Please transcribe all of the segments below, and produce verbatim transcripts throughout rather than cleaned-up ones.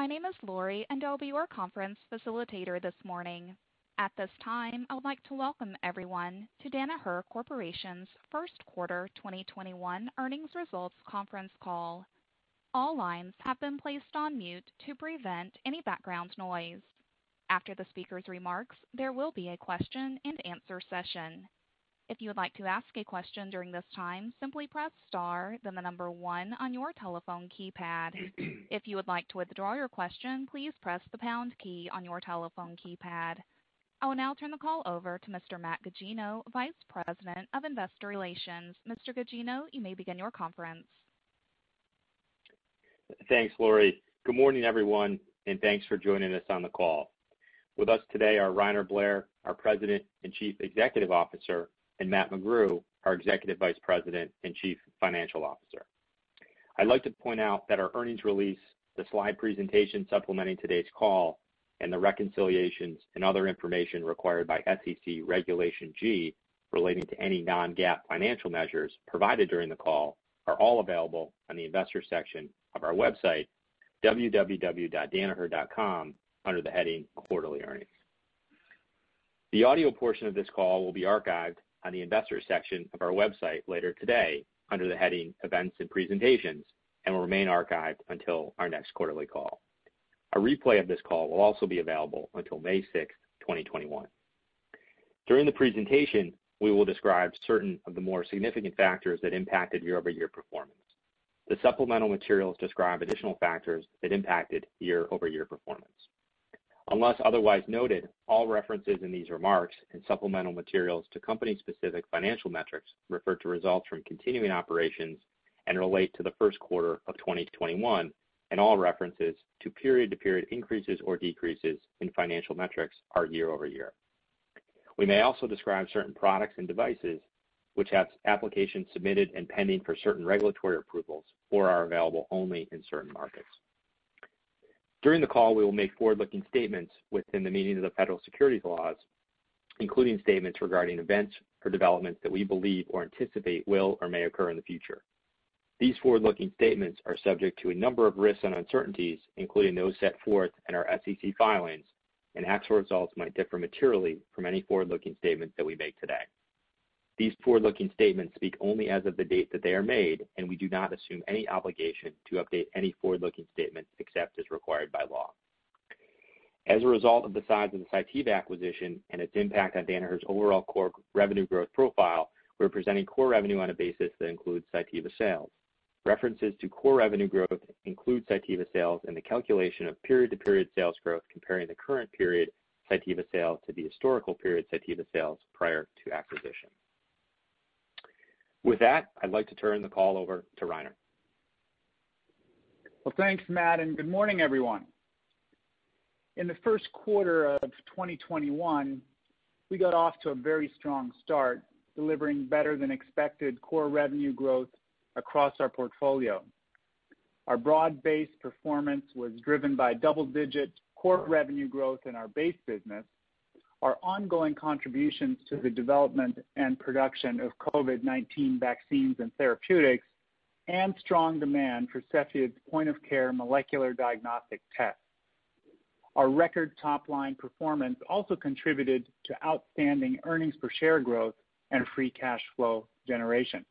My name is Lori, and I'll be your conference facilitator this morning. At this time, I would like to welcome everyone to Danaher Corporation's first quarter twenty twenty-one earnings results conference call. All lines have been placed on mute to prevent any background noise. After the speaker's remarks, there will be a question and answer session. If you would like to ask a question during this time, simply press star, then the number one on your telephone keypad. If you would like to withdraw your question, please press the pound key on your telephone keypad. I will now turn the call over to Mister Matt Gugino, Vice President of Investor Relations. Mister Gugino, you may begin your conference. Thanks, Lori. Good morning, everyone, and thanks for joining us on the call. With us today are Rainer Blair, our President and Chief Executive Officer, and Matt McGrew, our Executive Vice President and Chief Financial Officer. I'd like to point out that our earnings release, the slide presentation supplementing today's call, and the reconciliations and other information required by S E C Regulation G relating to any non-GAAP financial measures provided during the call are all available on the investor section of our website, w w w dot danaher dot com, under the heading Quarterly Earnings. The audio portion of this call will be archived on the investor section of our website later today under the heading Events and Presentations and will remain archived until our next quarterly call. A replay of this call will also be available until May sixth, twenty twenty-one. During the presentation, we will describe certain of the more significant factors that impacted year-over-year performance. The supplemental materials describe additional factors that impacted year-over-year performance. Unless otherwise noted, all references in these remarks and supplemental materials to company-specific financial metrics refer to results from continuing operations and relate to the first quarter of twenty twenty-one, and all references to period-to-period increases or decreases in financial metrics are year-over-year. We may also describe certain products and devices which have applications submitted and pending for certain regulatory approvals or are available only in certain markets. During the call, we will make forward-looking statements within the meaning of the federal securities laws, including statements regarding events or developments that we believe or anticipate will or may occur in the future. These forward-looking statements are subject to a number of risks and uncertainties, including those set forth in our S E C filings, and actual results might differ materially from any forward-looking statements that we make today. These forward-looking statements speak only as of the date that they are made, and we do not assume any obligation to update any forward-looking statements except as required by law. As a result of the size of the Cytiva acquisition and its impact on Danaher's overall core revenue growth profile, we're presenting core revenue on a basis that includes Cytiva sales. References to core revenue growth include Cytiva sales in the calculation of period-to-period sales growth comparing the current period Cytiva sales to the historical period Cytiva sales prior to acquisition. With that, I'd like to turn the call over to Rainer. Well, thanks, Matt, and good morning, everyone. In the first quarter of twenty twenty-one, we got off to a very strong start, delivering better than expected core revenue growth across our portfolio. Our broad-based performance was driven by double-digit core revenue growth in our base business, our ongoing contributions to the development and production of COVID nineteen vaccines and therapeutics, and strong demand for Cepheid's point-of-care molecular diagnostic tests. Our record top-line performance also contributed to outstanding earnings per share growth and free cash flow generation.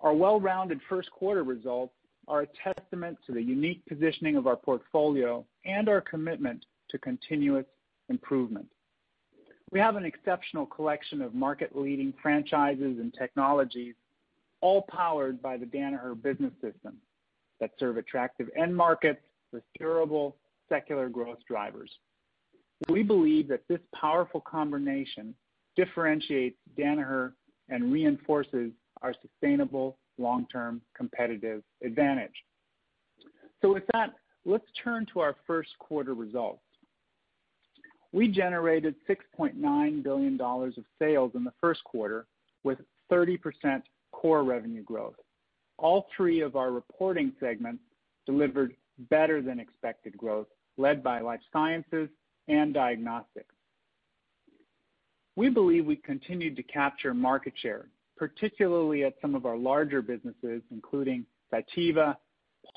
Our well-rounded first quarter results are a testament to the unique positioning of our portfolio and our commitment to continuous improvement. We have an exceptional collection of market-leading franchises and technologies, all powered by the Danaher Business System, that serve attractive end markets with durable secular growth drivers. We believe that this powerful combination differentiates Danaher and reinforces our sustainable long-term competitive advantage. So with that, let's turn to our first quarter results. We generated six point nine billion dollars of sales in the first quarter with thirty percent core revenue growth. All three of our reporting segments delivered better than expected growth, led by life sciences and diagnostics. We believe we continued to capture market share, particularly at some of our larger businesses, including Cytiva,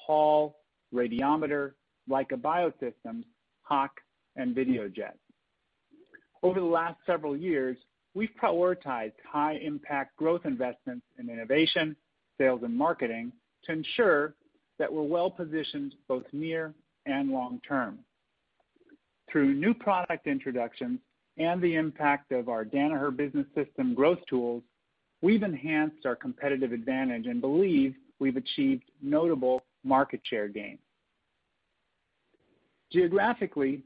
Pall, Radiometer, Leica Biosystems, H O C, and Videojet. Over the last several years, we've prioritized high-impact growth investments in innovation, sales, and marketing to ensure that we're well-positioned both near and long-term. Through new product introductions and the impact of our Danaher Business System growth tools, we've enhanced our competitive advantage and believe we've achieved notable market share gains. Geographically,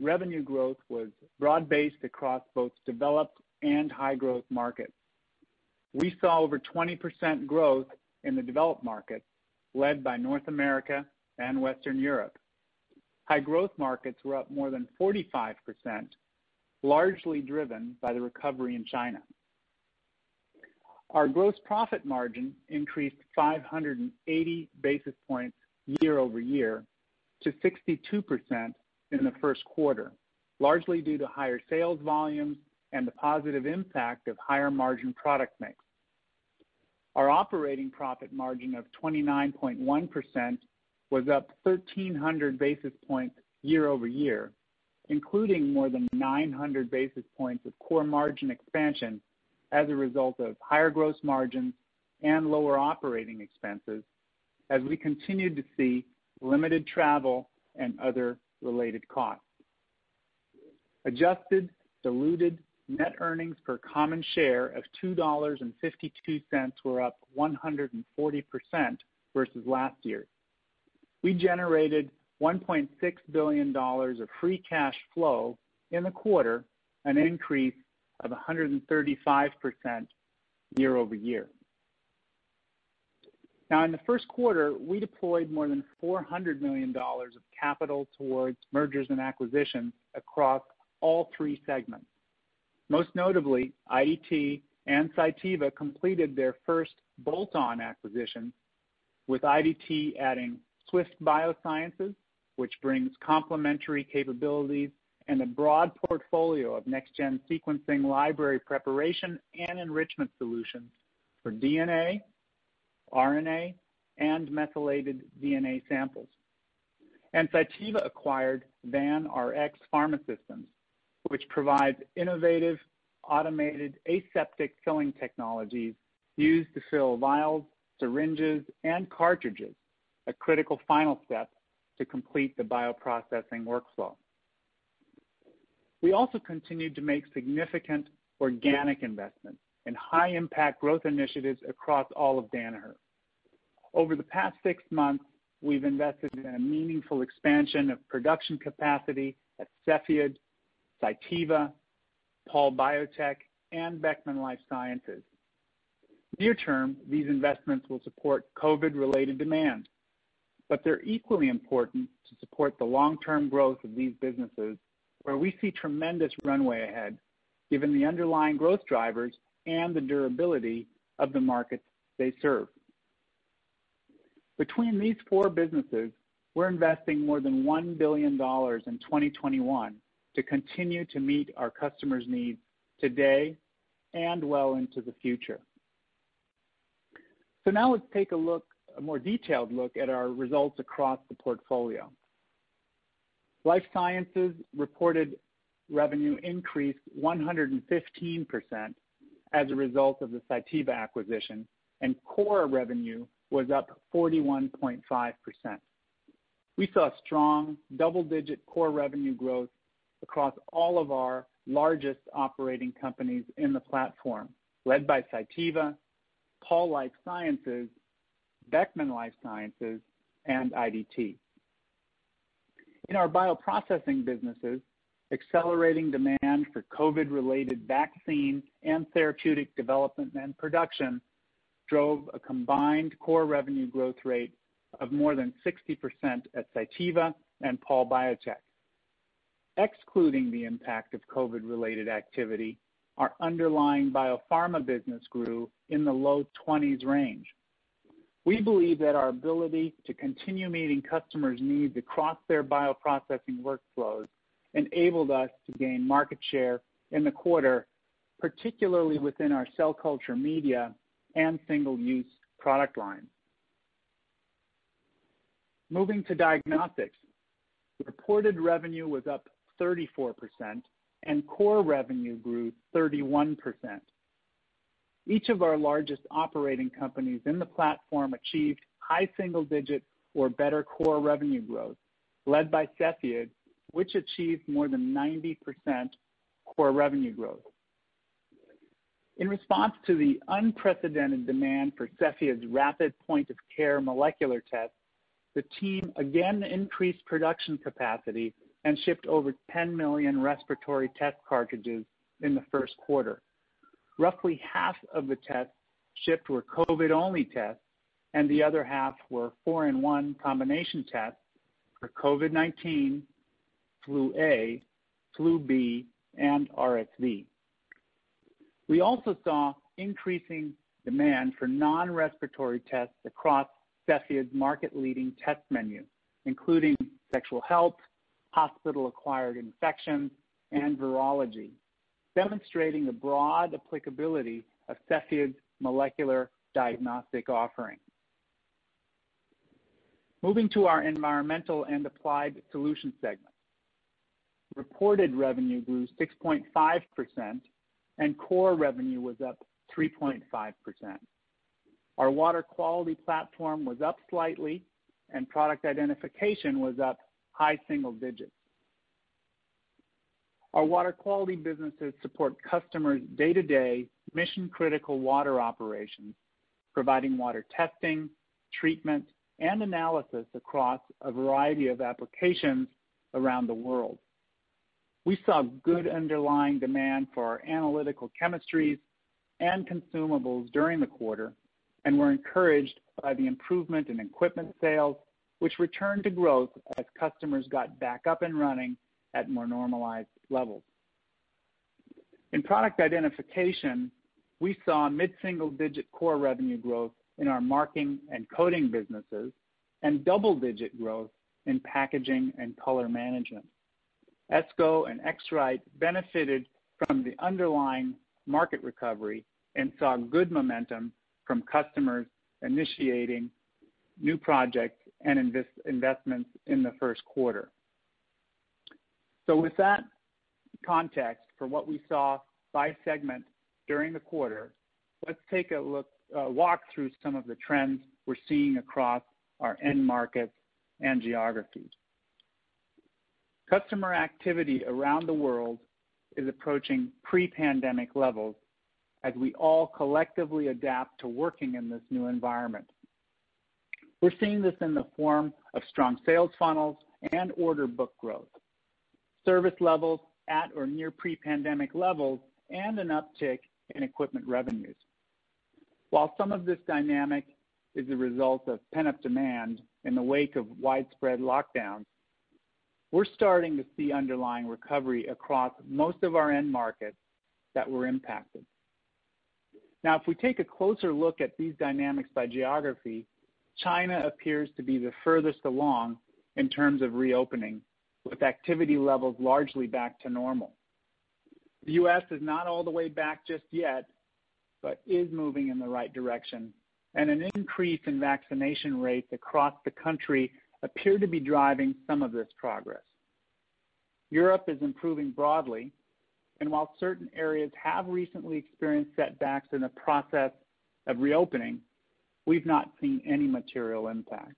revenue growth was broad-based across both developed and high-growth markets. We saw over twenty percent growth in the developed markets, led by North America and Western Europe. High-growth markets were up more than forty-five percent, largely driven by the recovery in China. Our gross profit margin increased five hundred eighty basis points year over year to sixty-two percent in the first quarter, largely due to higher sales volumes and the positive impact of higher margin product mix. Our operating profit margin of twenty-nine point one percent was up thirteen hundred basis points year over year, including more than nine hundred basis points of core margin expansion as a result of higher gross margins and lower operating expenses, as we continued to see limited travel and other related costs. Adjusted diluted net earnings per common share of two dollars and fifty-two cents were up one hundred forty percent versus last year. We generated one point six billion dollars of free cash flow in the quarter, an increase of one hundred thirty-five percent year over year. Now, in the first quarter, we deployed more than four hundred million dollars of capital towards mergers and acquisitions across all three segments. Most notably, I D T and Cytiva completed their first bolt-on acquisitions, with I D T adding Swift Biosciences, which brings complementary capabilities and a broad portfolio of next-gen sequencing library preparation and enrichment solutions for D N A, R N A, and methylated D N A samples. And Cytiva acquired VanRx Pharma Systems, which provides innovative, automated aseptic filling technologies used to fill vials, syringes, and cartridges, a critical final step to complete the bioprocessing workflow. We also continued to make significant organic investments in high-impact growth initiatives across all of Danaher. Over the past six months, we've invested in a meaningful expansion of production capacity at Cepheid, Cytiva, Pall Biotech, and Beckman Life Sciences. Near term, these investments will support COVID-related demand, but they're equally important to support the long-term growth of these businesses, where we see tremendous runway ahead, given the underlying growth drivers and the durability of the markets they serve. Between these four businesses, we're investing more than one billion dollars in twenty twenty-one to continue to meet our customers' needs today and well into the future. So now let's take a look, a more detailed look at our results across the portfolio. Life Sciences reported revenue increased one hundred fifteen percent as a result of the Cytiva acquisition, and core revenue was up forty-one point five percent. We saw strong double-digit core revenue growth across all of our largest operating companies in the platform, led by Cytiva, Pall Life Sciences, Beckman Life Sciences, and I D T. In our bioprocessing businesses, accelerating demand for COVID-related vaccine and therapeutic development and production drove a combined core revenue growth rate of more than sixty percent at Cytiva and Pall Biotech. Excluding the impact of COVID-related activity, our underlying biopharma business grew in the low twenties range. We believe that our ability to continue meeting customers' needs across their bioprocessing workflows enabled us to gain market share in the quarter, particularly within our cell culture media and single-use product lines. Moving to diagnostics, reported revenue was up thirty-four percent, and core revenue grew thirty-one percent. Each of our largest operating companies in the platform achieved high single-digit or better core revenue growth, led by Cepheid, which achieved more than ninety percent core revenue growth. In response to the unprecedented demand for Cepheid's rapid point-of-care molecular tests, the team again increased production capacity and shipped over ten million respiratory test cartridges in the first quarter. Roughly half of the tests shipped were COVID-only tests, and the other half were four in one combination tests for COVID nineteen, flu A, flu B, and R S V. We also saw increasing demand for non-respiratory tests across Cepheid's market-leading test menu, including sexual health, hospital-acquired infections, and virology, demonstrating the broad applicability of Cepheid's molecular diagnostic offering. Moving to our environmental and applied solutions segment. Reported revenue grew six point five percent, and core revenue was up three point five percent. Our water quality platform was up slightly, and product identification was up high single digits. Our water quality businesses support customers' day-to-day mission-critical water operations, providing water testing, treatment, and analysis across a variety of applications around the world. We saw good underlying demand for our analytical chemistries and consumables during the quarter, and were encouraged by the improvement in equipment sales, which returned to growth as customers got back up and running at more normalized levels. In product identification, we saw mid-single-digit core revenue growth in our marking and coding businesses and double-digit growth in packaging and color management. ESCO and X-Rite benefited from the underlying market recovery and saw good momentum from customers initiating new projects and invest investments in the first quarter. So with that context for what we saw by segment during the quarter, let's take a look, uh, walk through some of the trends we're seeing across our end markets and geographies. Customer activity around the world is approaching pre-pandemic levels as we all collectively adapt to working in this new environment. We're seeing this in the form of strong sales funnels and order book growth, service levels at or near pre-pandemic levels, and an uptick in equipment revenues. While some of this dynamic is the result of pent-up demand in the wake of widespread lockdowns, we're starting to see underlying recovery across most of our end markets that were impacted. Now, if we take a closer look at these dynamics by geography, China appears to be the furthest along in terms of reopening, with activity levels largely back to normal. The U S is not all the way back just yet, but is moving in the right direction, and an increase in vaccination rates across the country appear to be driving some of this progress. Europe is improving broadly, and while certain areas have recently experienced setbacks in the process of reopening, we've not seen any material impact.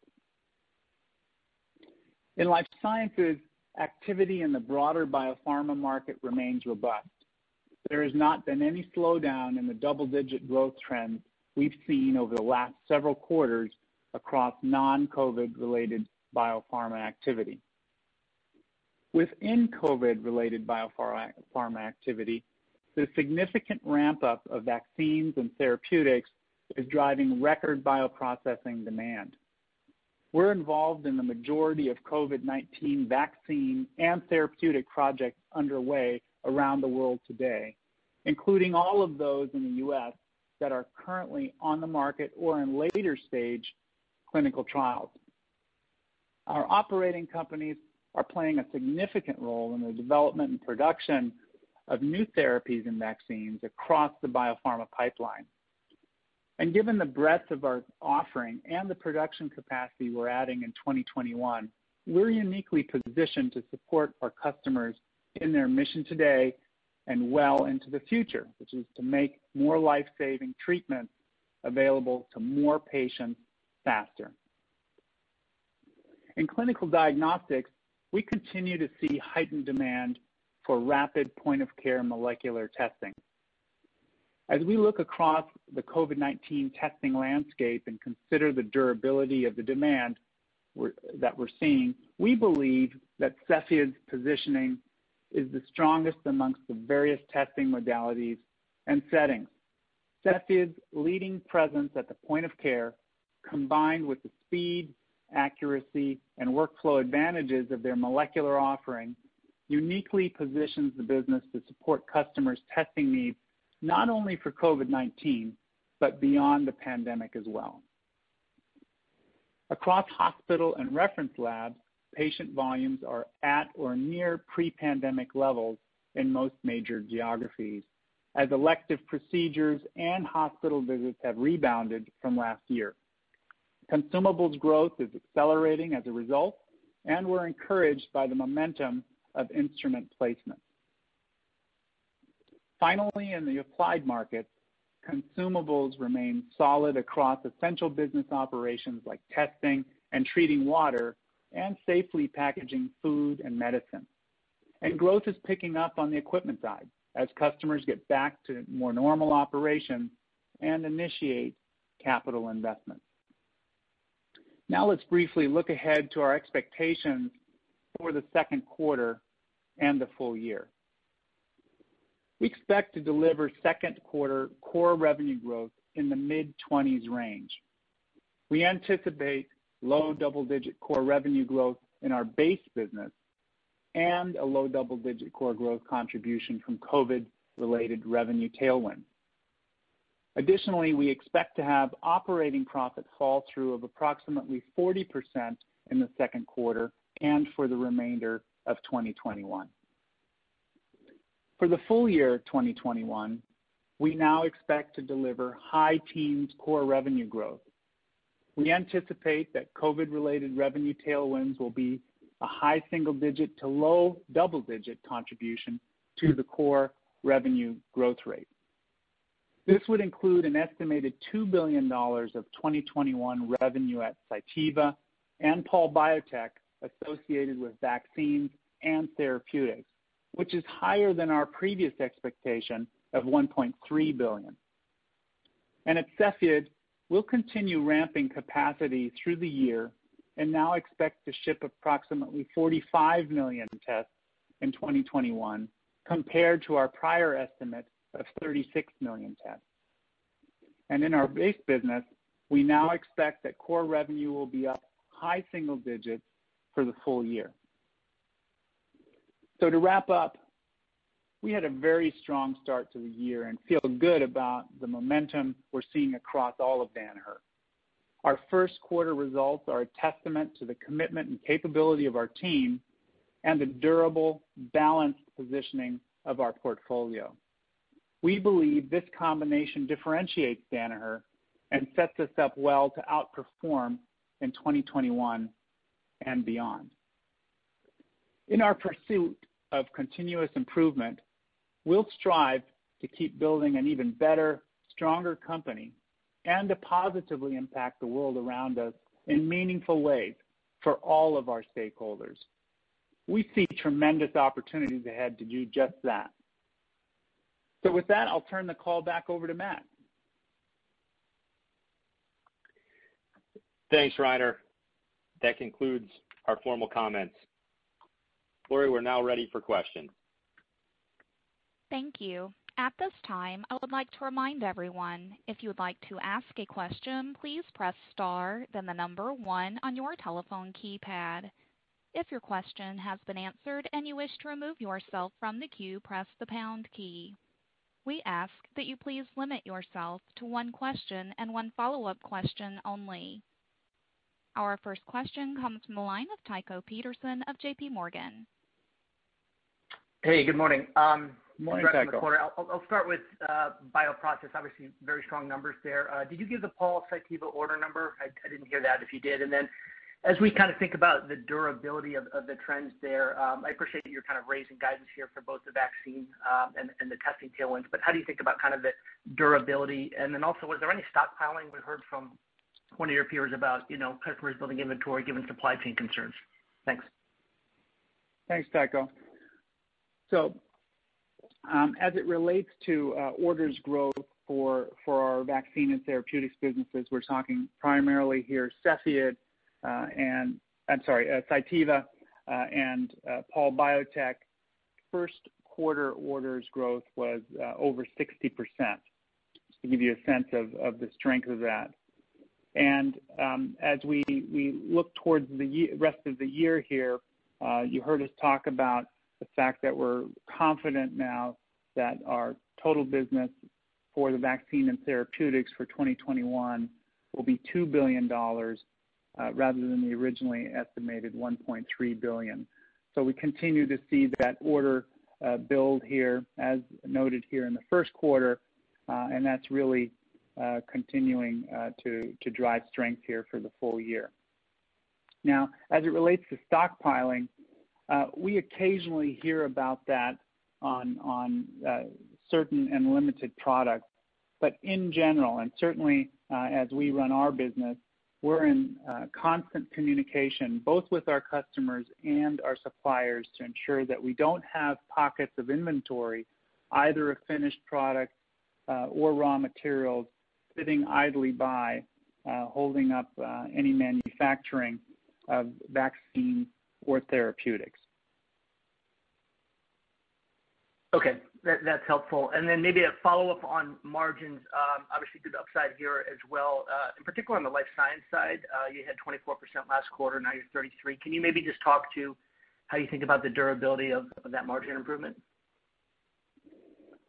In life sciences, activity in the broader biopharma market remains robust. There has not been any slowdown in the double-digit growth trends we've seen over the last several quarters across non-COVID-related biopharma activity. Within COVID-related biopharma activity, the significant ramp-up of vaccines and therapeutics is driving record bioprocessing demand. We're involved in the majority of COVID nineteen vaccine and therapeutic projects underway around the world today, including all of those in the U S that are currently on the market or in later stage clinical trials. Our operating companies are playing a significant role in the development and production of new therapies and vaccines across the biopharma pipeline. And given the breadth of our offering and the production capacity we're adding in twenty twenty-one, we're uniquely positioned to support our customers in their mission today and well into the future, which is to make more life-saving treatments available to more patients faster. In clinical diagnostics, we continue to see heightened demand for rapid point-of-care molecular testing. As we look across the COVID nineteen testing landscape and consider the durability of the demand we're, that we're seeing, we believe that Cepheid's positioning is the strongest amongst the various testing modalities and settings. Cepheid's leading presence at the point of care, combined with the speed, accuracy, and workflow advantages of their molecular offering, uniquely positions the business to support customers' testing needs not only for COVID nineteen, but beyond the pandemic as well. Across hospital and reference labs, patient volumes are at or near pre-pandemic levels in most major geographies, as elective procedures and hospital visits have rebounded from last year. Consumables growth is accelerating as a result, and we're encouraged by the momentum of instrument placements. Finally, in the applied markets, consumables remain solid across essential business operations like testing and treating water and safely packaging food and medicine. And growth is picking up on the equipment side as customers get back to more normal operations and initiate capital investments. Now let's briefly look ahead to our expectations for the second quarter and the full year. We expect to deliver second quarter core revenue growth in the mid twenties range. We anticipate low double-digit core revenue growth in our base business and a low double-digit core growth contribution from COVID-related revenue tailwind. Additionally, we expect to have operating profit fall through of approximately forty percent in the second quarter and for the remainder of twenty twenty-one. For the full year twenty twenty-one, we now expect to deliver high teens core revenue growth. We anticipate that COVID-related revenue tailwinds will be a high single-digit to low double-digit contribution to the core revenue growth rate. This would include an estimated two billion dollars of twenty twenty-one revenue at Cytiva and Pall Biotech associated with vaccines and therapeutics, which is higher than our previous expectation of one point three billion dollars. And at Cepheid, we'll continue ramping capacity through the year and now expect to ship approximately forty-five million tests in twenty twenty-one compared to our prior estimate of thirty-six million tests. And in our base business, we now expect that core revenue will be up high single digits for the full year. So to wrap up, we had a very strong start to the year and feel good about the momentum we're seeing across all of Danaher. Our first quarter results are a testament to the commitment and capability of our team and the durable, balanced positioning of our portfolio. We believe this combination differentiates Danaher and sets us up well to outperform in twenty twenty-one and beyond. In our pursuit of continuous improvement, we'll strive to keep building an even better, stronger company and to positively impact the world around us in meaningful ways for all of our stakeholders. We see tremendous opportunities ahead to do just that. So with that, I'll turn the call back over to Matt. Thanks, Rainer. That concludes our formal comments. Lori, we're now ready for questions. Thank you. At this time, I would like to remind everyone, if you would like to ask a question, please press star, then the number one on your telephone keypad. If your question has been answered and you wish to remove yourself from the queue, press the pound key. We ask that you please limit yourself to one question and one follow-up question only. Our first question comes from the line of Tycho Peterson of J P Morgan. Hey, good morning. Um, morning, Tycho. I'll, I'll start with uh, bioprocess, obviously very strong numbers there. Uh, did you give the Pall Cytiva order number? I, I didn't hear that if you did. And then as we kind of think about the durability of, of the trends there, um, I appreciate that you're kind of raising guidance here for both the vaccine um, and, and the testing tailwinds, but how do you think about kind of the durability? And then also, was there any stockpiling? We heard from one of your peers about, you know, customers building inventory given supply chain concerns. Thanks. Thanks, Tycho. So um, as it relates to uh, orders growth for, for our vaccine and therapeutics businesses, we're talking primarily here Cepheid, Uh, and I'm sorry, uh, Cytiva uh, and uh, Pall Biotech. First quarter orders growth was uh, over sixty percent, just to give you a sense of, of the strength of that. And um, as we, we look towards the ye- rest of the year here, uh, you heard us talk about the fact that we're confident now that our total business for the vaccine and therapeutics for twenty twenty-one will be two billion dollars. Uh, rather than the originally estimated one point three billion dollars. So we continue to see that order uh, build here, as noted here in the first quarter, uh, and that's really uh, continuing uh, to, to drive strength here for the full year. Now, as it relates to stockpiling, uh, we occasionally hear about that on, on uh, certain and limited products, but in general, and certainly uh, as we run our business, we're in uh, constant communication, both with our customers and our suppliers, to ensure that we don't have pockets of inventory, either of finished products uh, or raw materials, sitting idly by, uh, holding up uh, any manufacturing of vaccines or therapeutics. Okay, that, that's helpful. And then maybe a follow-up on margins, um, obviously good upside here as well. Uh, in particular on the life science side, uh, you had twenty-four percent last quarter, now you're thirty-three. Can you maybe just talk to how you think about the durability of, of that margin improvement?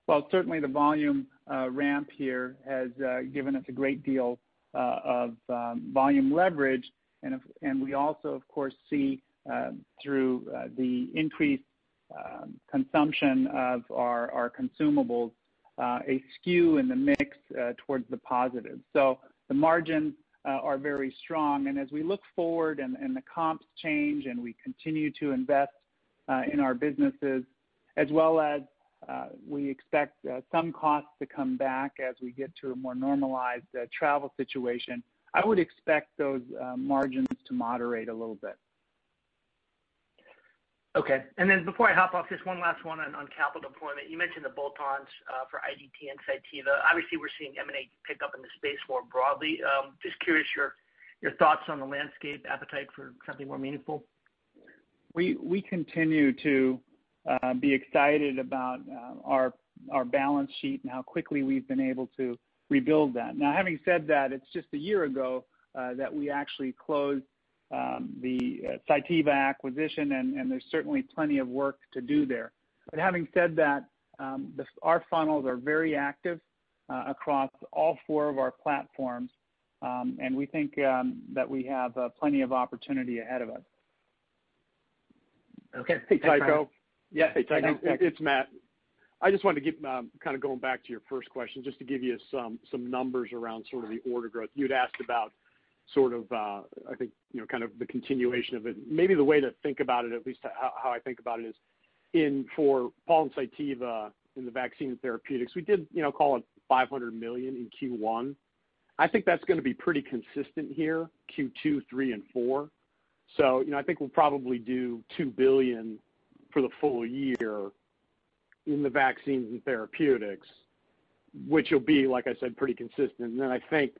Well, certainly the volume uh, ramp here has uh, given us a great deal uh, of um, volume leverage. And, if, and we also, of course, see uh, through uh, the increased Um, consumption of our, our consumables, uh, a skew in the mix uh, towards the positive. So the margins uh, are very strong. And as we look forward and, and the comps change and we continue to invest uh, in our businesses, as well as uh, we expect uh, some costs to come back as we get to a more normalized uh, travel situation, I would expect those uh, margins to moderate a little bit. Okay. And then before I hop off, just one last one on, on capital deployment. You mentioned the bolt-ons uh, for I D T and Cytiva. Obviously, we're seeing M and A pick up in the space more broadly. Um, just curious your your thoughts on the landscape, appetite for something more meaningful. We we continue to uh, be excited about uh, our our balance sheet and how quickly we've been able to rebuild that. Now, having said that, it's just a year ago uh, that we actually closed Um, the uh, Cytiva acquisition, and, and there's certainly plenty of work to do there. But having said that, um, the, our funnels are very active uh, across all four of our platforms, um, and we think um, that we have uh, plenty of opportunity ahead of us. Okay. Hey, Tycho. Yeah, hey, Tycho. It's Matt. I just wanted to get um, kind of going back to your first question, just to give you some some numbers around sort of the order growth. You'd asked about sort of, uh, I think, you know, kind of the continuation of it. Maybe the way to think about it, at least how, how I think about it, is in for Pall and Cytiva in the vaccine and therapeutics, we did, you know, call it five hundred million dollars in Q one. I think that's going to be pretty consistent here, Q two, three, and four. So, you know, I think we'll probably do two billion dollars for the full year in the vaccines and therapeutics, which will be, like I said, pretty consistent. And then I think,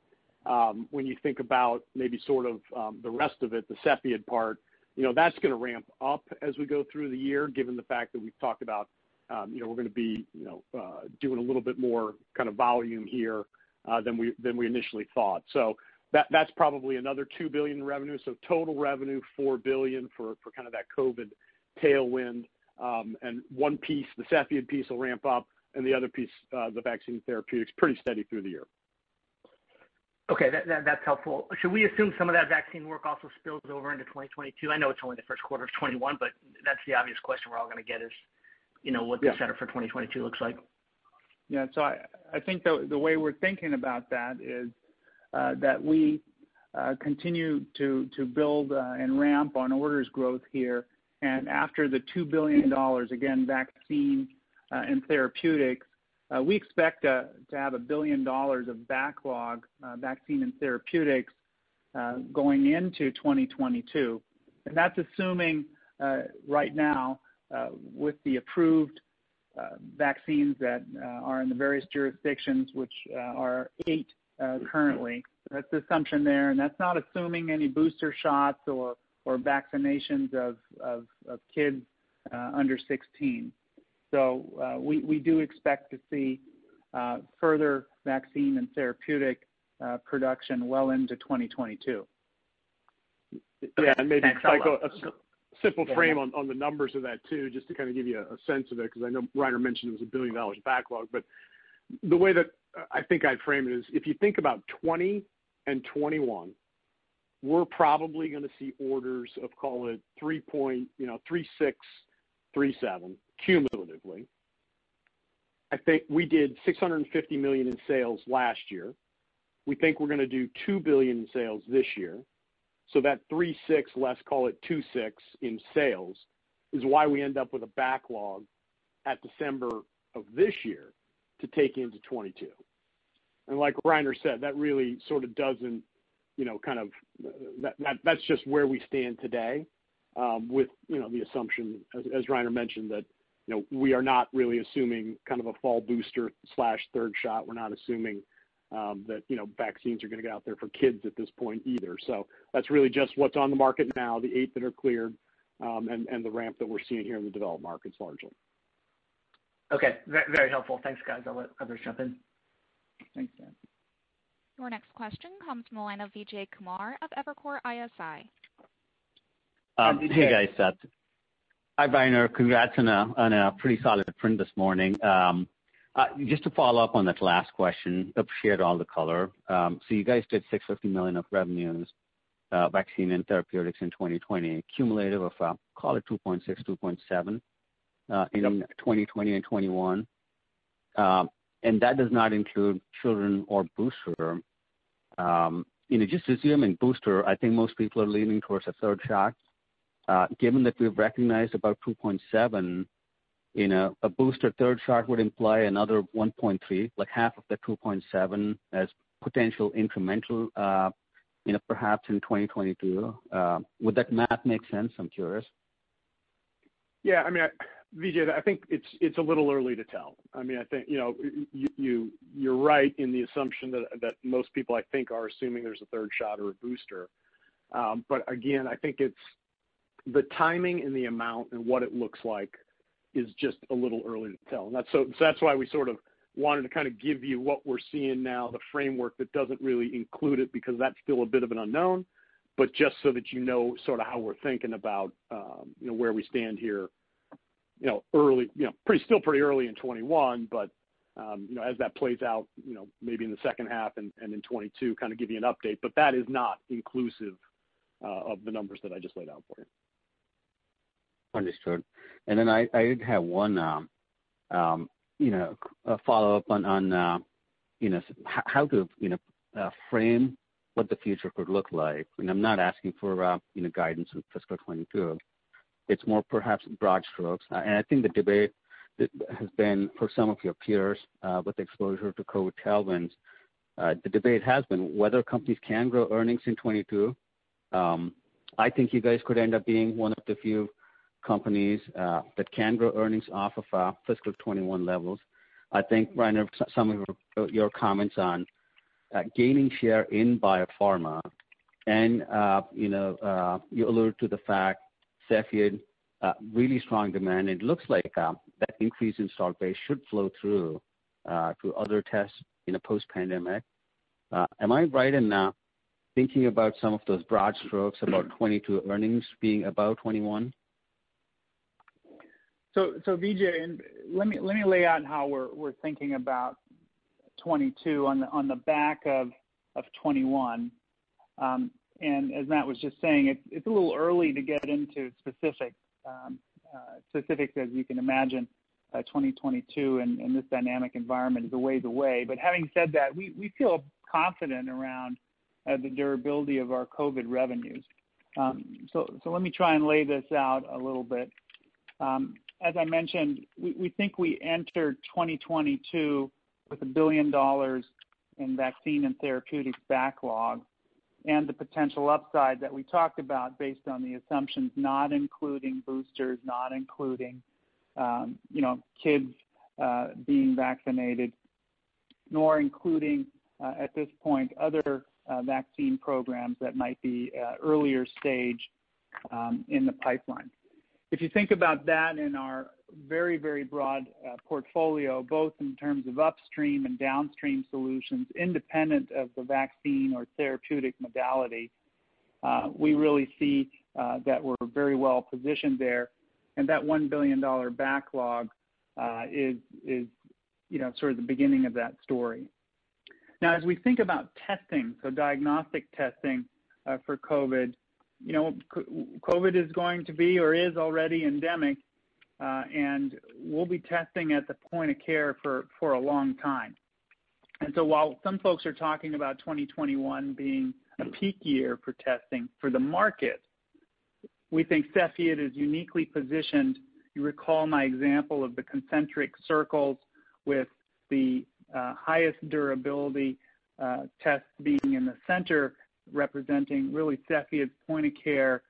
Um, when you think about maybe sort of um, the rest of it, the Cepheid part, you know, that's going to ramp up as we go through the year, given the fact that we've talked about, um, you know, we're going to be, you know, uh, doing a little bit more kind of volume here uh, than we than we initially thought. So that that's probably another two billion dollars in revenue. So total revenue, four billion dollars for, for kind of that COVID tailwind. Um, and one piece, the Cepheid piece, will ramp up, and the other piece, uh, the vaccine therapeutics, pretty steady through the year. Okay, that, that, that's helpful. Should we assume some of that vaccine work also spills over into twenty twenty-two? I know it's only the first quarter of twenty-one, but that's the obvious question we're all going to get is, you know, what the yeah. setup for twenty twenty-two looks like. Yeah, so I, I think the, the way we're thinking about that is uh, that we uh, continue to, to build uh, and ramp on orders growth here. And after the two billion dollars, again, vaccine uh, and therapeutics, uh, we expect uh, to have a billion dollars of backlog, uh, vaccine and therapeutics, uh, going into twenty twenty-two. And that's assuming uh, right now uh, with the approved uh, vaccines that uh, are in the various jurisdictions, which uh, are eight uh, currently. So that's the assumption there, and that's not assuming any booster shots or or vaccinations of, of, of kids uh, under sixteen. So uh, we, we do expect to see uh, further vaccine and therapeutic uh, production well into twenty twenty-two. Yeah, and maybe Tycho, a simple yeah. frame on, on the numbers of that too, just to kind of give you a, a sense of it, because I know Rainer mentioned it was a billion dollars backlog, but the way that I think I'd frame it is if you think about twenty and twenty-one, we're probably going to see orders of, call it three point, you know, three six, three seven cumulatively. I think we did six hundred and fifty million in sales last year. We think we're going to do two billion in sales this year. So that three six less, call it two six in sales, is why we end up with a backlog at December of this year to take into twenty two. And like Rainer said, that really sort of doesn't, you know, kind of that, that that's just where we stand today um, with, you know, the assumption, as, as Rainer mentioned, that, you know, we are not really assuming kind of a fall booster slash third shot. We're not assuming um, that, you know, vaccines are going to get out there for kids at this point either. So that's really just what's on the market now, the eight that are cleared um, and, and the ramp that we're seeing here in the developed markets largely. Okay. Very helpful. Thanks, guys. I'll let others jump in. Thanks, Dan. Your next question comes from Alina Vijay Kumar of Evercore I S I. Um, hey, guys. Uh, hi, Rainer. Congrats on a, on a pretty solid print this morning. Um, uh, just to follow up on that last question, appreciate all the color. Um, so you guys did six hundred fifty million dollars of revenues, uh, vaccine and therapeutics in twenty twenty, cumulative of, uh, call it two point six, two point seven uh, in yep. twenty twenty and twenty-one. Um, and that does not include children or booster. Um, you know, just assuming booster, I think most people are leaning towards a third shot. Uh, given that we've recognized about two point seven, you know, a booster third shot would imply another one point three, like half of the two point seven as potential incremental, uh, you know, perhaps in twenty twenty-two. Uh, would that math make sense? I'm curious. Yeah, I mean, I, Vijay, I think it's it's a little early to tell. I mean, I think, you know, you, you, you're right in the assumption that, that most people, I think, are assuming there's a third shot or a booster. Um, but, again, I think it's the timing and the amount and what it looks like is just a little early to tell. And that's so, so that's why we sort of wanted to kind of give you what we're seeing now, the framework that doesn't really include it because that's still a bit of an unknown, but just so that you know sort of how we're thinking about, um, you know, where we stand here, you know, early, you know, pretty still pretty early in twenty-one, but, um, you know, as that plays out, you know, maybe in the second half and, and in twenty-two, kind of give you an update. But that is not inclusive uh, of the numbers that I just laid out for you. Understood. And then I, I did have one, um, um, you know, a follow-up on, on uh, you know, how to, you know, uh, frame what the future could look like. And I'm not asking for, uh, you know, guidance in fiscal twenty-two. It's more perhaps broad strokes. Uh, and I think the debate has been for some of your peers uh, with exposure to COVID tailwinds. Uh, the debate has been whether companies can grow earnings in twenty-two. Um, I think you guys could end up being one of the few companies uh, that can grow earnings off of uh, fiscal twenty-one levels. I think, Rainer, some of your, your comments on uh, gaining share in biopharma and, uh, you know, uh, you alluded to the fact Cepheid, uh, really strong demand. It looks like uh, that increase in installed base should flow through uh, to other tests in a post-pandemic. Uh, am I right in uh, thinking about some of those broad strokes about twenty-two earnings being about twenty-one? So, so Vijay, and let me let me lay out how we're we're thinking about twenty-two on the on the back of of twenty-one. Um, And as Matt was just saying, it's, it's a little early to get into specific, um, uh, specifics, as you can imagine. Uh, twenty twenty-two and, and this dynamic environment is a ways away. But having said that, we, we feel confident around uh, the durability of our COVID revenues. Um, so, so let me try and lay this out a little bit. Um, as I mentioned, we, we think we entered twenty twenty-two with a billion dollars in vaccine and therapeutics backlog, and the potential upside that we talked about based on the assumptions, not including boosters, not including, um, you know, kids uh, being vaccinated, nor including uh, at this point other uh, vaccine programs that might be uh, earlier stage um, in the pipeline. If you think about that in our very, very broad uh, portfolio, both in terms of upstream and downstream solutions, independent of the vaccine or therapeutic modality, uh, we really see uh, that we're very well positioned there. And that one billion dollars backlog uh, is, is, you know, sort of the beginning of that story. Now, as we think about testing, so diagnostic testing uh, for COVID, you know, COVID is going to be or is already endemic, uh, and we'll be testing at the point of care for, for a long time. And so while some folks are talking about twenty twenty-one being a peak year for testing for the market, we think Cepheid is uniquely positioned. You recall my example of the concentric circles with the uh, highest durability uh, tests being in the center, representing really Cepheid's point-of-care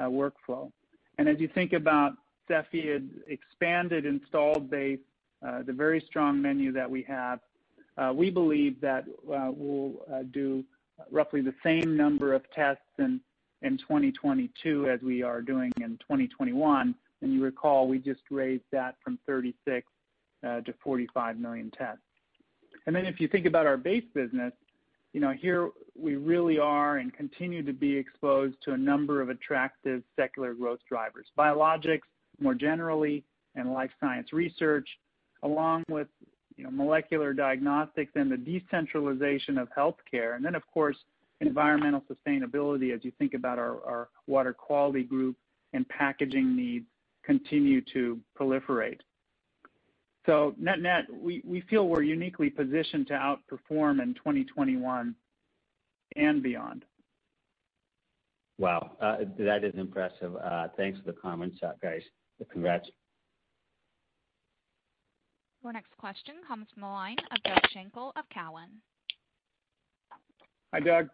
uh, workflow. And as you think about Cepheid's expanded installed base, uh, the very strong menu that we have, uh, we believe that uh, we'll uh, do roughly the same number of tests in, in twenty twenty-two as we are doing in twenty twenty-one. And you recall we just raised that from thirty-six uh, to forty-five million tests. And then if you think about our base business, you know, here we really are and continue to be exposed to a number of attractive secular growth drivers, biologics more generally, and life science research, along with, you know, molecular diagnostics and the decentralization of healthcare. And then, of course, environmental sustainability, as you think about our, our water quality group and packaging needs, continue to proliferate. So net-net, we, we feel we're uniquely positioned to outperform in twenty twenty-one and beyond. Wow, uh, that is impressive. Uh, thanks for the comments, uh, guys. Congrats. Your next question comes from the line of Doug Schenkel of Cowen. Hi, Doug.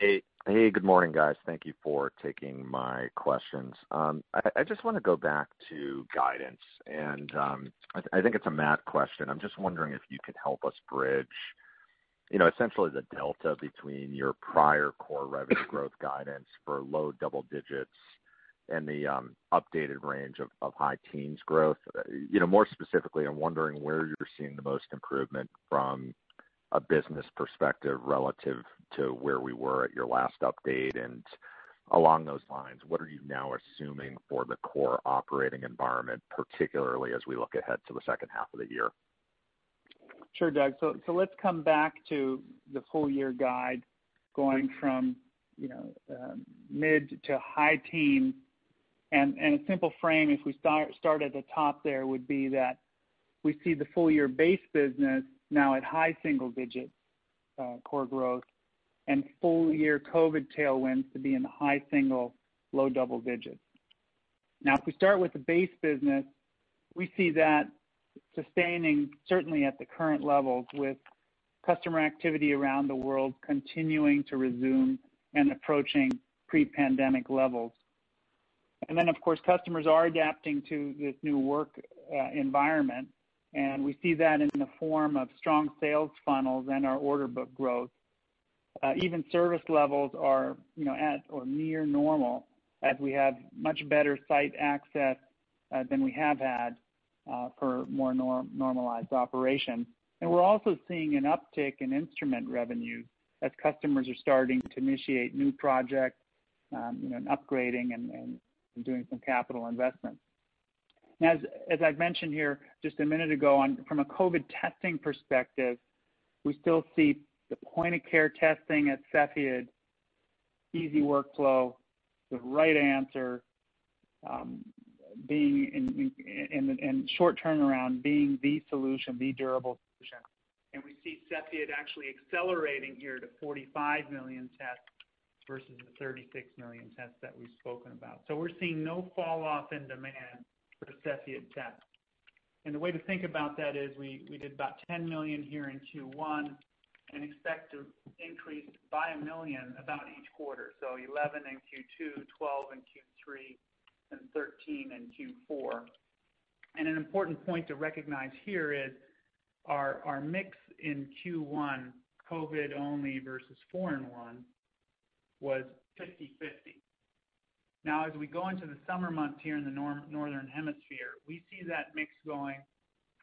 Hey, hey, good morning, guys. Thank you for taking my questions. Um, I, I just want to go back to guidance, and um, I, th- I think it's a Matt question. I'm just wondering if you could help us bridge, you know, essentially the delta between your prior core revenue growth guidance for low double digits and the um, updated range of, of high teens growth. You know, more specifically, I'm wondering where you're seeing the most improvement from a business perspective relative to where we were at your last update, and along those lines, what are you now assuming for the core operating environment, particularly as we look ahead to the second half of the year? Sure, Doug. So, so let's come back to the full year guide, going from, you know, um, mid to high teens, and, and a simple frame, if we start, start at the top there, would be that we see the full year base business now at high single digit uh, core growth, and full year COVID tailwinds to be in the high single, low double digits. Now, if we start with the base business, we see that sustaining certainly at the current levels, with customer activity around the world continuing to resume and approaching pre-pandemic levels. And then, of course, customers are adapting to this new work uh, environment. And we see that in the form of strong sales funnels and our order book growth. Uh, even service levels are, you know, at or near normal, as we have much better site access uh, than we have had uh, for more norm- normalized operations. And we're also seeing an uptick in instrument revenues as customers are starting to initiate new projects, um, you know, and upgrading and, and doing some capital investments. As, as I've mentioned here just a minute ago, on, from a COVID testing perspective, we still see the point-of-care testing at Cepheid, easy workflow, the right answer, um, being in, in, in, in short turnaround, being the solution, the durable solution. And we see Cepheid actually accelerating here to forty-five million tests versus the thirty-six million tests that we've spoken about. So we're seeing no fall off in demand for Cepheid tests. And the way to think about that is we, we did about ten million here in Q one and expect to increase by a million about each quarter. So eleven in Q two, twelve in Q three, and thirteen in Q four. And an important point to recognize here is our, our mix in Q one, COVID only versus foreign one, was fifty fifty. Now, as we go into the summer months here in the norm, northern hemisphere, we see that mix going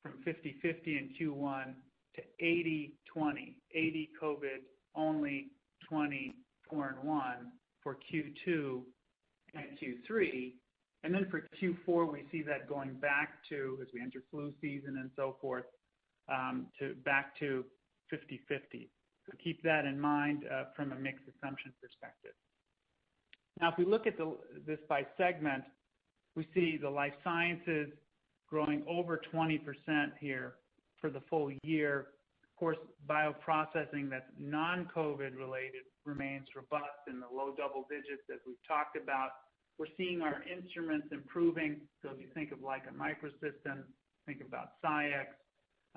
from fifty fifty in Q one to eighty twenty, eighty COVID only, twenty foreign one for Q two and Q three. And then for Q four, we see that going back to, as we enter flu season and so forth, um, to back to fifty fifty. So keep that in mind uh, from a mix assumption perspective. Now, if we look at the, this by segment, we see the life sciences growing over twenty percent here for the full year. Of course, bioprocessing that's non-COVID related remains robust in the low double digits, as we've talked about. We're seeing our instruments improving. So if you think of Leica Microsystems, think about SciEx,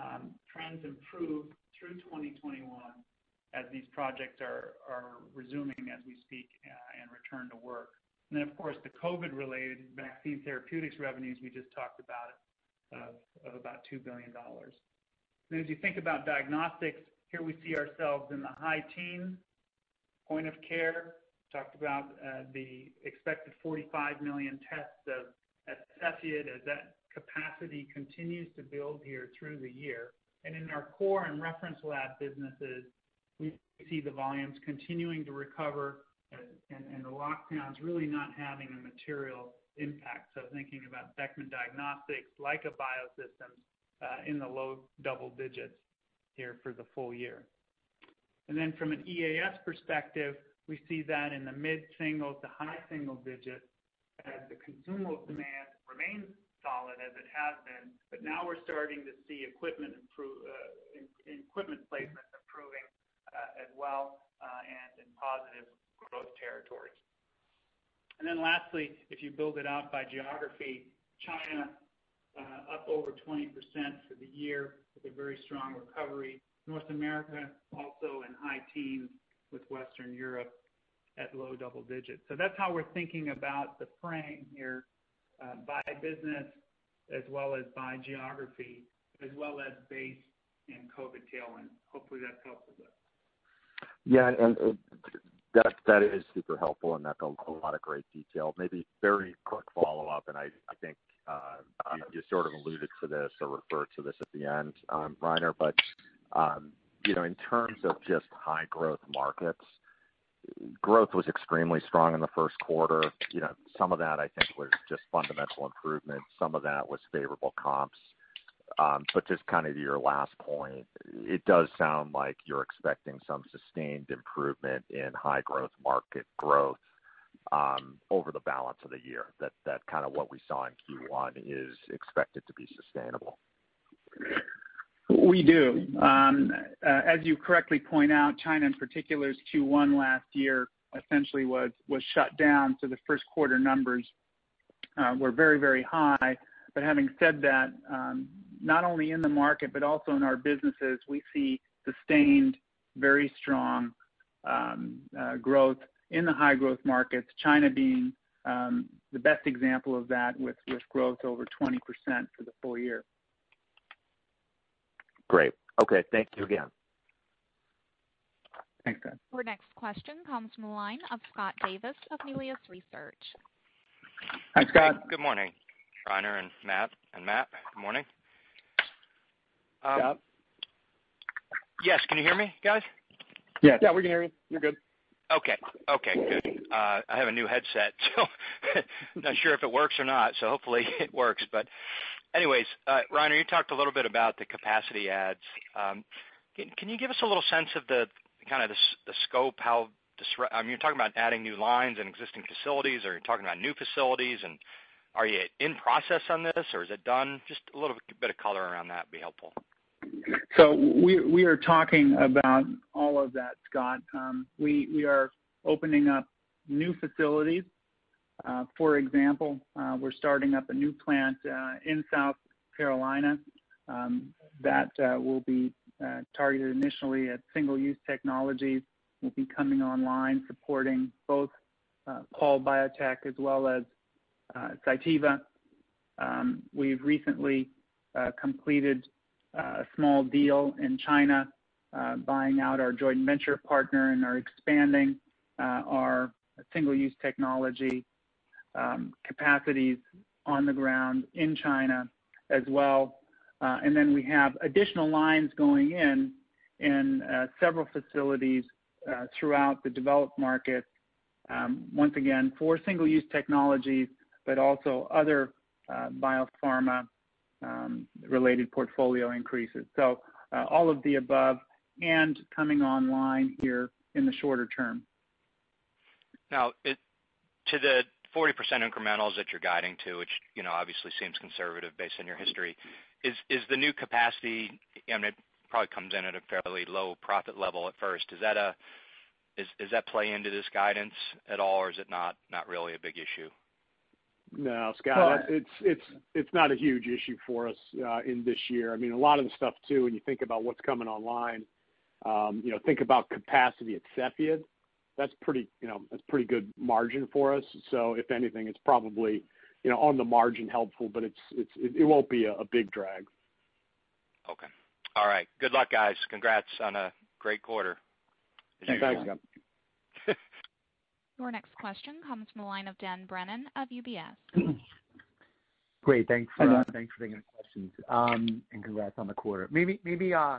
um, trends improve through twenty twenty-one. As these projects are, are resuming as we speak uh, and return to work. And then, of course, the COVID-related vaccine therapeutics revenues we just talked about uh, of about two billion dollars. And as you think about diagnostics, here we see ourselves in the high teens, point of care, talked about uh, the expected forty-five million tests of, at Cepheid as that capacity continues to build here through the year. And in our core and reference lab businesses, we see the volumes continuing to recover and, and the lockdowns really not having a material impact. So thinking about Beckman Diagnostics, Leica Biosystems uh, in the low double digits here for the full year. And then from an E A S perspective, we see that in the mid-single to high single digits as the consumable demand remains solid as it has been, but now we're starting to see equipment, improve, uh, in, equipment placements improving Uh, as well uh, and in positive growth territories. And then lastly, if you build it out by geography, China uh, up over twenty percent for the year with a very strong recovery. North America also in high teens with Western Europe at low double digits. So that's how we're thinking about the frame here uh, by business as well as by geography, as well as base and COVID tailwind. Hopefully that helps us. Yeah, and, and that that is super helpful, and that's a, a lot of great detail. Maybe very quick follow-up, and I, I think uh, you, you sort of alluded to this or referred to this at the end, um, Rainer, but, um, you know, in terms of just high-growth markets, growth was extremely strong in the first quarter. You know, some of that, I think, was just fundamental improvement. Some of that was favorable comps. Um, but just kind of to your last point, it does sound like you're expecting some sustained improvement in high-growth market growth um, over the balance of the year, that, that kind of what we saw in Q one is expected to be sustainable. We do. Um, uh, as you correctly point out, China in particular's Q one last year essentially was, was shut down, so the first quarter numbers uh, were very, very high. But having said that, um, not only in the market, but also in our businesses, we see sustained, very strong um, uh, growth in the high growth markets, China being um, the best example of that with, with growth over twenty percent for the full year. Great. Okay. Thank you again. Thanks, Dad. Our next question comes from the line of Scott Davis of Melius Research. Hi, Scott. Hey, good morning, Rainer and Matt. And Matt, good morning. Um, yeah. Yes, can you hear me, guys? Yeah, yeah, we can hear you. You're good. Okay, okay, good. Uh, I have a new headset, so not sure if it works or not, so hopefully it works. But anyways, uh, Rainer, you talked a little bit about the capacity adds. Um, can, can you give us a little sense of the kind of the, the scope, how disru- I mean, you're talking about adding new lines and existing facilities, or you're talking about new facilities, and are you in process on this, or is it done? Just a little bit of color around that would be helpful. so we we are talking about all of that, Scott. Um, we we are opening up new facilities. Uh, for example, uh, we're starting up a new plant uh, in South Carolina um, that uh, will be uh, targeted initially at single-use technologies. Will be coming online, supporting both uh, Pall Biotech as well as uh, Cytiva. Um, we've recently uh, completed a small deal in China, uh, buying out our joint venture partner, and are expanding uh, our single-use technology um, capacities on the ground in China as well. Uh, and then we have additional lines going in in uh, several facilities uh, throughout the developed markets, um, once again, for single-use technologies, but also other uh, biopharma um, related portfolio increases. So uh, all of the above and coming online here in the shorter term. Now, it, to the forty percent incrementals that you're guiding to, which, you know, obviously seems conservative based on your history, is is the new capacity, I mean, it probably comes in at a fairly low profit level at first. Is that a, is, is that play into this guidance at all, or is it not, not really a big issue? No, Scott, but, it's, it's, it's not a huge issue for us uh, in this year. I mean, a lot of the stuff, too, when you think about what's coming online, um, you know, think about capacity at Cepheid. That's pretty, you know, that's pretty good margin for us. So if anything, it's probably, you know, on the margin helpful, but it's, it's, it won't be a, a big drag. Okay. All right. Good luck, guys. Congrats on a great quarter. Thanks, Scott. Your next question comes from the line of Dan Brennan of U B S. Great. Thanks for uh, thanks for taking the questions. Um, and congrats on the quarter. Maybe maybe uh.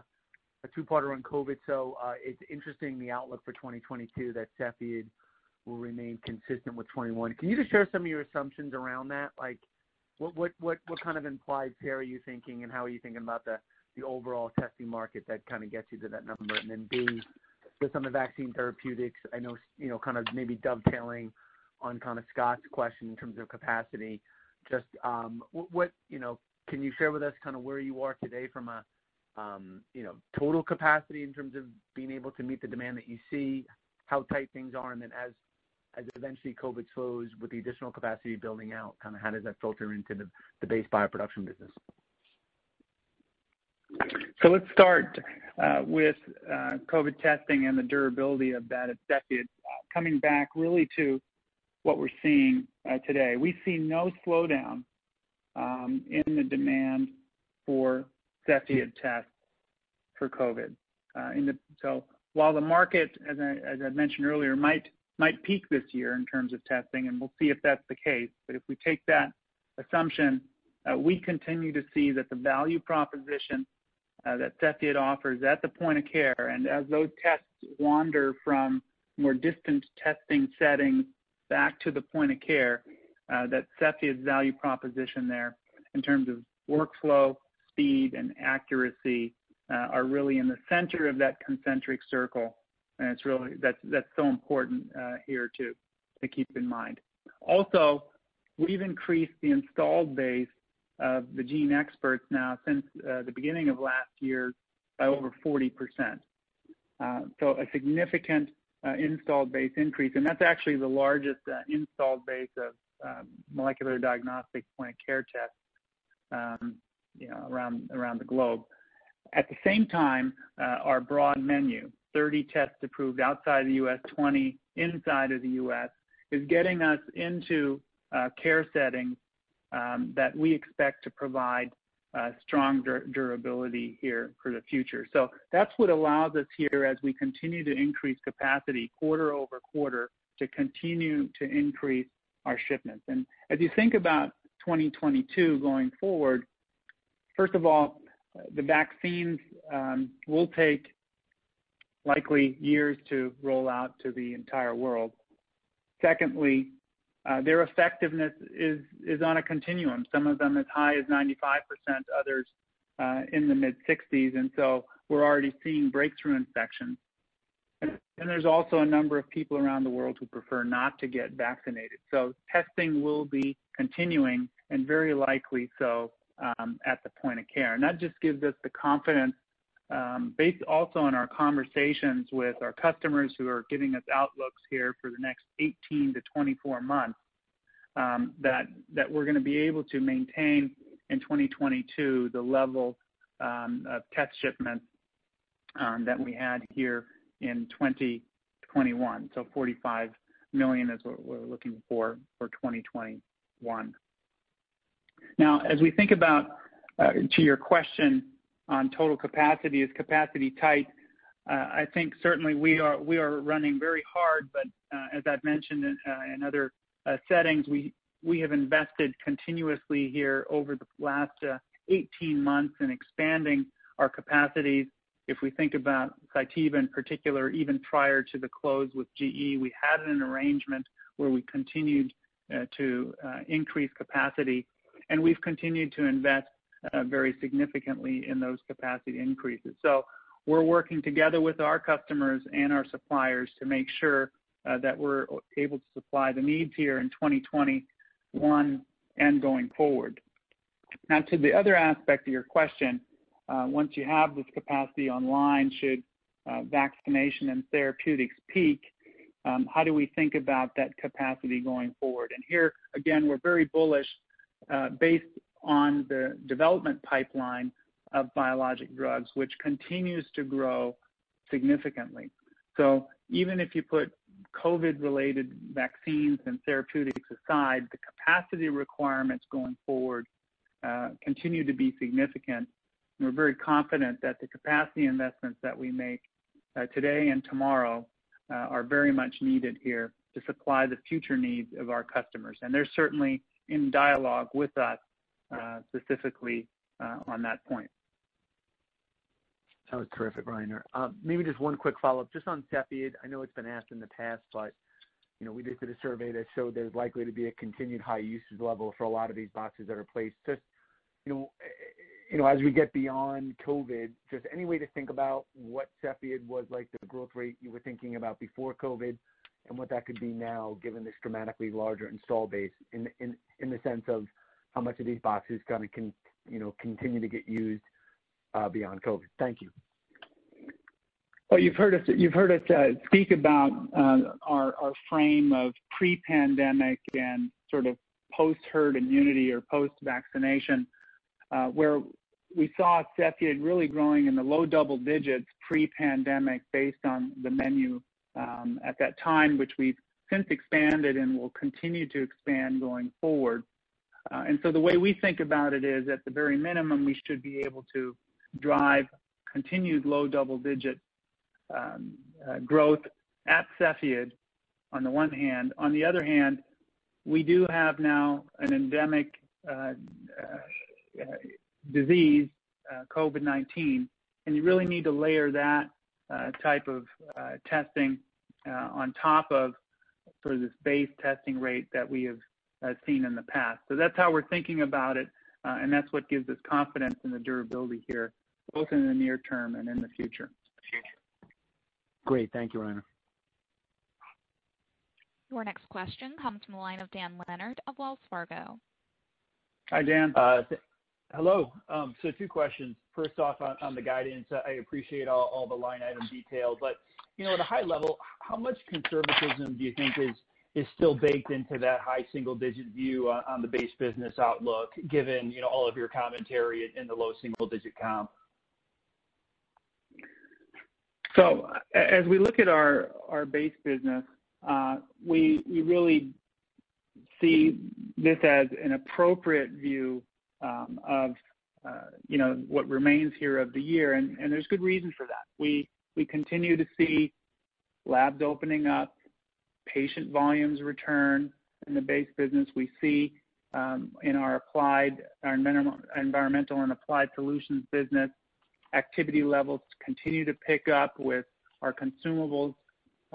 A two-parter on COVID. So uh, it's interesting, the outlook for twenty twenty-two that Cepheid will remain consistent with twenty-one. Can you just share some of your assumptions around that? Like, what what what, what kind of implied pair are you thinking, and how are you thinking about the, the overall testing market that kind of gets you to that number? And then B, just on the vaccine therapeutics, I know, you know, kind of maybe dovetailing on kind of Scott's question in terms of capacity, just um, what, what, you know, can you share with us kind of where you are today from a, Um, you know, total capacity in terms of being able to meet the demand that you see, how tight things are, and then as as eventually COVID slows with the additional capacity building out, kind of how does that filter into the, the base bioproduction business? So let's start uh, with uh, COVID testing and the durability of that at Cepheid. Uh, coming back really to what we're seeing uh, today, we see no slowdown um, in the demand for Cepheid tests for COVID. Uh, in the, so while the market, as I, as I mentioned earlier, might might peak this year in terms of testing, and we'll see if that's the case. But if we take that assumption, uh, we continue to see that the value proposition uh, that Cepheid offers at the point of care, and as those tests wander from more distant testing settings back to the point of care, uh, that Cepheid's value proposition there in terms of workflow, speed, and accuracy uh, are really in the center of that concentric circle, and it's really that's that's so important uh, here to to keep in mind. Also, we've increased the installed base of the gene experts now since uh, the beginning of last year by over forty percent. Uh, so a significant uh, installed base increase, and that's actually the largest uh, installed base of uh, molecular diagnostic point of care tests. Um, You know, around around the globe. At the same time, uh, our broad menu, thirty tests approved outside the U S, twenty inside of the U S, is getting us into uh, care settings um, that we expect to provide uh, strong dur- durability here for the future. So that's what allows us here, as we continue to increase capacity quarter over quarter, to continue to increase our shipments. And as you think about twenty twenty-two going forward, first of all, the vaccines um, will take likely years to roll out to the entire world. Secondly, uh, their effectiveness is, is on a continuum. Some of them as high as ninety-five percent, others uh, in the mid sixties, and so we're already seeing breakthrough infections. And, and there's also a number of people around the world who prefer not to get vaccinated. So testing will be continuing, and very likely so, Um, at the point of care. And that just gives us the confidence Um, based also on our conversations with our customers who are giving us outlooks here for the next eighteen to twenty-four months, um, that, that we're going to be able to maintain in twenty twenty-two the level um, of test shipments um, that we had here in twenty twenty-one. So forty-five million is what we're looking for for twenty twenty-one. Now, as we think about, uh, to your question, on total capacity, is capacity tight? Uh, I think certainly we are we are running very hard, but uh, as I've mentioned in, uh, in other uh, settings, we we have invested continuously here over the last uh, eighteen months in expanding our capacities. If we think about Cytiva in particular, even prior to the close with G E, we had an arrangement where we continued uh, to uh, increase capacity, and we've continued to invest Uh, very significantly in those capacity increases. So we're working together with our customers and our suppliers to make sure uh, that we're able to supply the needs here in twenty twenty-one and going forward. Now, to the other aspect of your question, uh, once you have this capacity online, should uh, vaccination and therapeutics peak, um, how do we think about that capacity going forward? And here, again, we're very bullish uh, based on the development pipeline of biologic drugs, which continues to grow significantly. So even if you put COVID-related vaccines and therapeutics aside, the capacity requirements going forward uh, continue to be significant. And we're very confident that the capacity investments that we make uh, today and tomorrow uh, are very much needed here to supply the future needs of our customers. And they're certainly in dialogue with us Uh, specifically uh, on that point. That was terrific, Rainer. Uh, maybe just one quick follow-up, just on Cepheid. I know it's been asked in the past, but you know we just did a survey that showed there's likely to be a continued high usage level for a lot of these boxes that are placed. Just you know, you know, as we get beyond COVID, just any way to think about what Cepheid was like, the growth rate you were thinking about before COVID, and what that could be now, given this dramatically larger install base, in in in the sense of how much of these boxes kind of can, you know, continue to get used uh, beyond COVID? Thank you. Well, you've heard us. You've heard us uh, speak about uh, our our frame of pre-pandemic and sort of post-herd immunity or post-vaccination, uh, where we saw Cepheid really growing in the low double digits pre-pandemic, based on the menu um, at that time, which we've since expanded and will continue to expand going forward. Uh, and so the way we think about it is, at the very minimum, we should be able to drive continued low double-digit um, uh, growth at Cepheid on the one hand. On the other hand, we do have now an endemic uh, uh, disease, uh, COVID nineteen, and you really need to layer that uh, type of uh, testing uh, on top of sort of this base testing rate that we have as seen in the past. So that's how we're thinking about it, uh, and that's what gives us confidence in the durability here, both in the near term and in the future. Great. Thank you, Rainer. Your next question comes from the line of Dan Leonard of Wells Fargo. Hi, Dan. Uh, th- hello. Um, so two questions. First off, on, on the guidance, I appreciate all, all the line item detail, but, you know, at a high level, how much conservatism do you think is is still baked into that high single-digit view on, on the base business outlook, given you know all of your commentary in the low single-digit comp? So as we look at our, our base business, uh, we we really see this as an appropriate view um, of uh, you know what remains here of the year, and, and there's good reason for that. We we continue to see labs opening up, patient volumes return in the base business. We see um, in our applied, our environmental and applied solutions business, activity levels continue to pick up with our consumables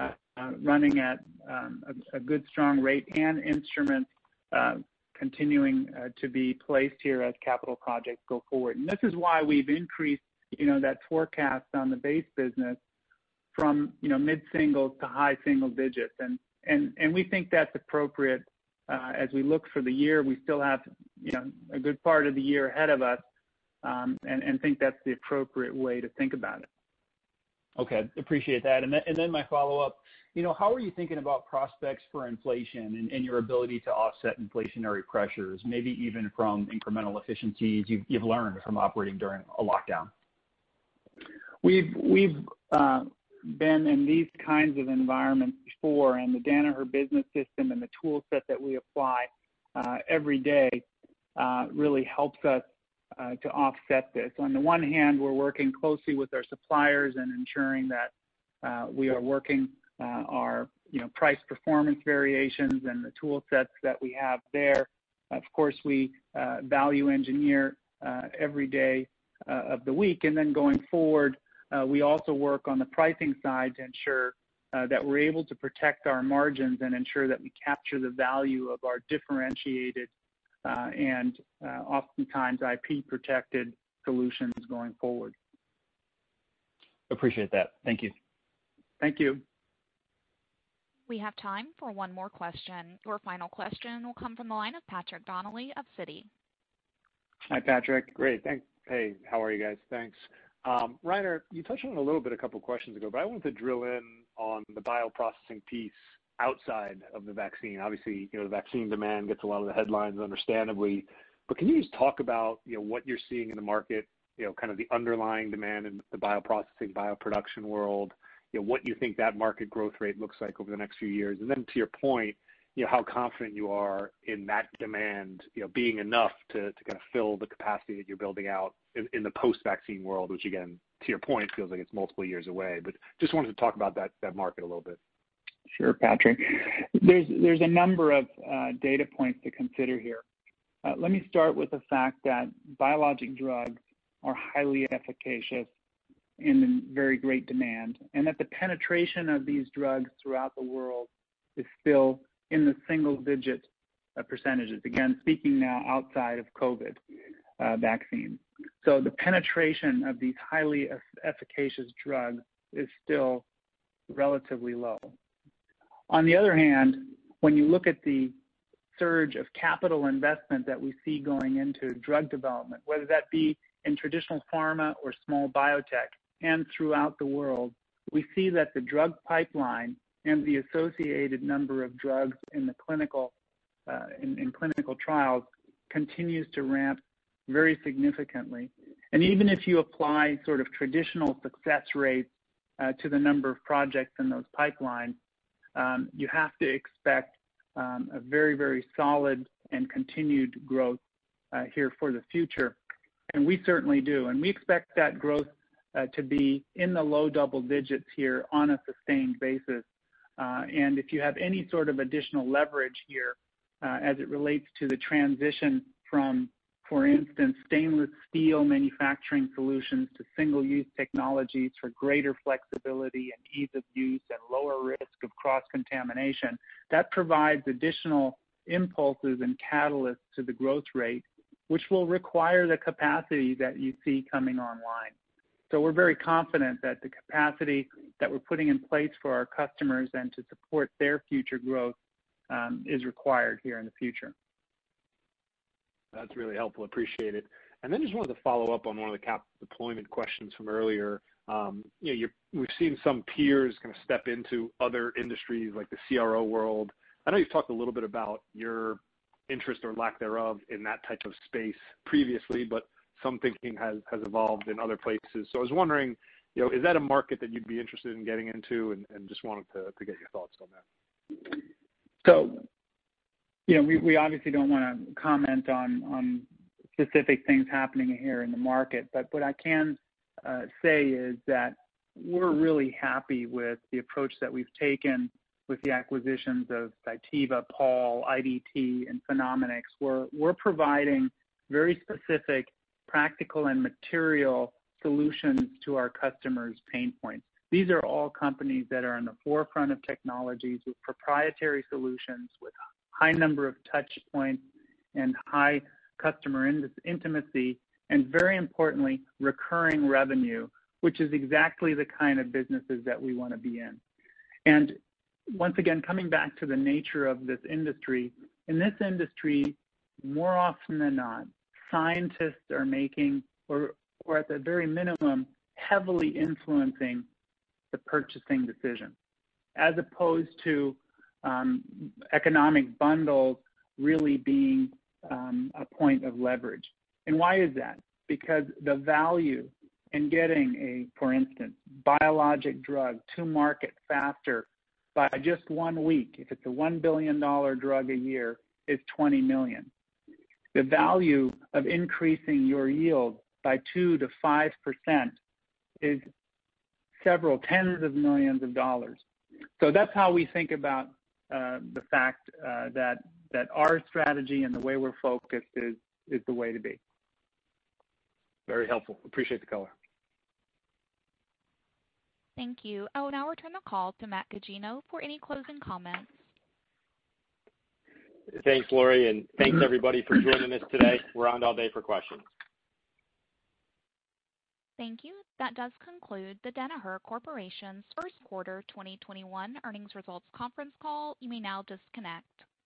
uh, uh, running at um, a, a good, strong rate, and instruments uh, continuing uh, to be placed here as capital projects go forward. And this is why we've increased, you know, that forecast on the base business from you know mid-singles to high single digits, and and and we think that's appropriate uh, as we look for the year. We still have you know a good part of the year ahead of us, um, and, and think that's the appropriate way to think about it. Okay, appreciate that. And, th and then my follow-up, you know, how are you thinking about prospects for inflation and, and your ability to offset inflationary pressures, maybe even from incremental efficiencies you've, you've learned from operating during a lockdown? We've, we've uh, been in these kinds of environments before, and the Danaher business system and the tool set that we apply uh, every day uh, really helps us Uh, to offset this. On the one hand, we're working closely with our suppliers and ensuring that uh, we are working uh, our you know, price performance variations and the tool sets that we have there. Of course, we uh, value engineer uh, every day uh, of the week. And then going forward, uh, we also work on the pricing side to ensure uh, that we're able to protect our margins and ensure that we capture the value of our differentiated Uh, and uh, oftentimes I P protected solutions going forward. Appreciate that. Thank you. Thank you. We have time for one more question. Your final question will come from the line of Patrick Donnelly of Citi. Hi, Patrick. Great. Thanks. Hey, how are you guys? Thanks. Um, Rainer, you touched on it a little bit a couple questions ago, but I wanted to drill in on the bioprocessing piece outside of the vaccine. Obviously, you know, the vaccine demand gets a lot of the headlines, understandably, but can you just talk about, you know, what you're seeing in the market, you know, kind of the underlying demand in the bioprocessing, bioproduction world, you know, what you think that market growth rate looks like over the next few years? And then to your point, you know, how confident you are in that demand, you know, being enough to, to kind of fill the capacity that you're building out in, in the post-vaccine world, which again, to your point, feels like it's multiple years away, but just wanted to talk about that, that market a little bit. Sure, Patrick. There's, there's a number of uh, data points to consider here. Uh, let me start with the fact that biologic drugs are highly efficacious and in very great demand, and that the penetration of these drugs throughout the world is still in the single-digit uh, percentages. Again, speaking now outside of COVID uh, vaccines. So the penetration of these highly efficacious drugs is still relatively low. On the other hand, when you look at the surge of capital investment that we see going into drug development, whether that be in traditional pharma or small biotech and throughout the world, we see that the drug pipeline and the associated number of drugs in the clinical, uh, in, in clinical trials continues to ramp very significantly. And even if you apply sort of traditional success rates uh, to the number of projects in those pipelines, Um, you have to expect um, a very, very solid and continued growth uh, here for the future. And we certainly do. And we expect that growth uh, to be in the low double digits here on a sustained basis. Uh, and if you have any sort of additional leverage here uh, as it relates to the transition from, for instance, stainless steel manufacturing solutions to single-use technologies for greater flexibility and ease of use and lower risk of cross-contamination, that provides additional impulses and catalysts to the growth rate, which will require the capacity that you see coming online. So we're very confident that the capacity that we're putting in place for our customers and to support their future growth um, is required here in the future. That's really helpful. Appreciate it. And then just wanted to follow up on one of the cap deployment questions from earlier. Um, you know, you're, we've seen some peers kind of step into other industries like the C R O world. I know you've talked a little bit about your interest or lack thereof in that type of space previously, but some thinking has, has evolved in other places. So I was wondering, you know, is that a market that you'd be interested in getting into? And, and just wanted to, to get your thoughts on that. So, you know, we, we obviously don't want to comment on, on specific things happening here in the market, but what I can uh, say is that we're really happy with the approach that we've taken with the acquisitions of Cytiva, Pall, I D T, and Phenomenix. We're, we're providing very specific, practical, and material solutions to our customers' pain points. These are all companies that are on the forefront of technologies with proprietary solutions, with high number of touch points and high customer in intimacy, and very importantly, recurring revenue, which is exactly the kind of businesses that we want to be in. And once again, coming back to the nature of this industry, in this industry, more often than not, scientists are making or, or at the very minimum, heavily influencing the purchasing decision, as opposed to um, economic bundles really being um, a point of leverage. And why is that? Because the value in getting a, for instance, biologic drug to market faster by just one week, if it's a one billion dollar drug a year, is twenty million dollars. The value of increasing your yield by two to five percent is several tens of millions of dollars. So that's how we think about uh, the fact uh, that, that our strategy and the way we're focused is, is the way to be. Very helpful. Appreciate the color. Thank you. I will now return the call to Matt Gugino for any closing comments. Thanks, Lori, and thanks everybody for joining us today. We're on all day for questions. Thank you. That does conclude the Danaher Corporation's first quarter twenty twenty-one earnings results conference call. You may now disconnect.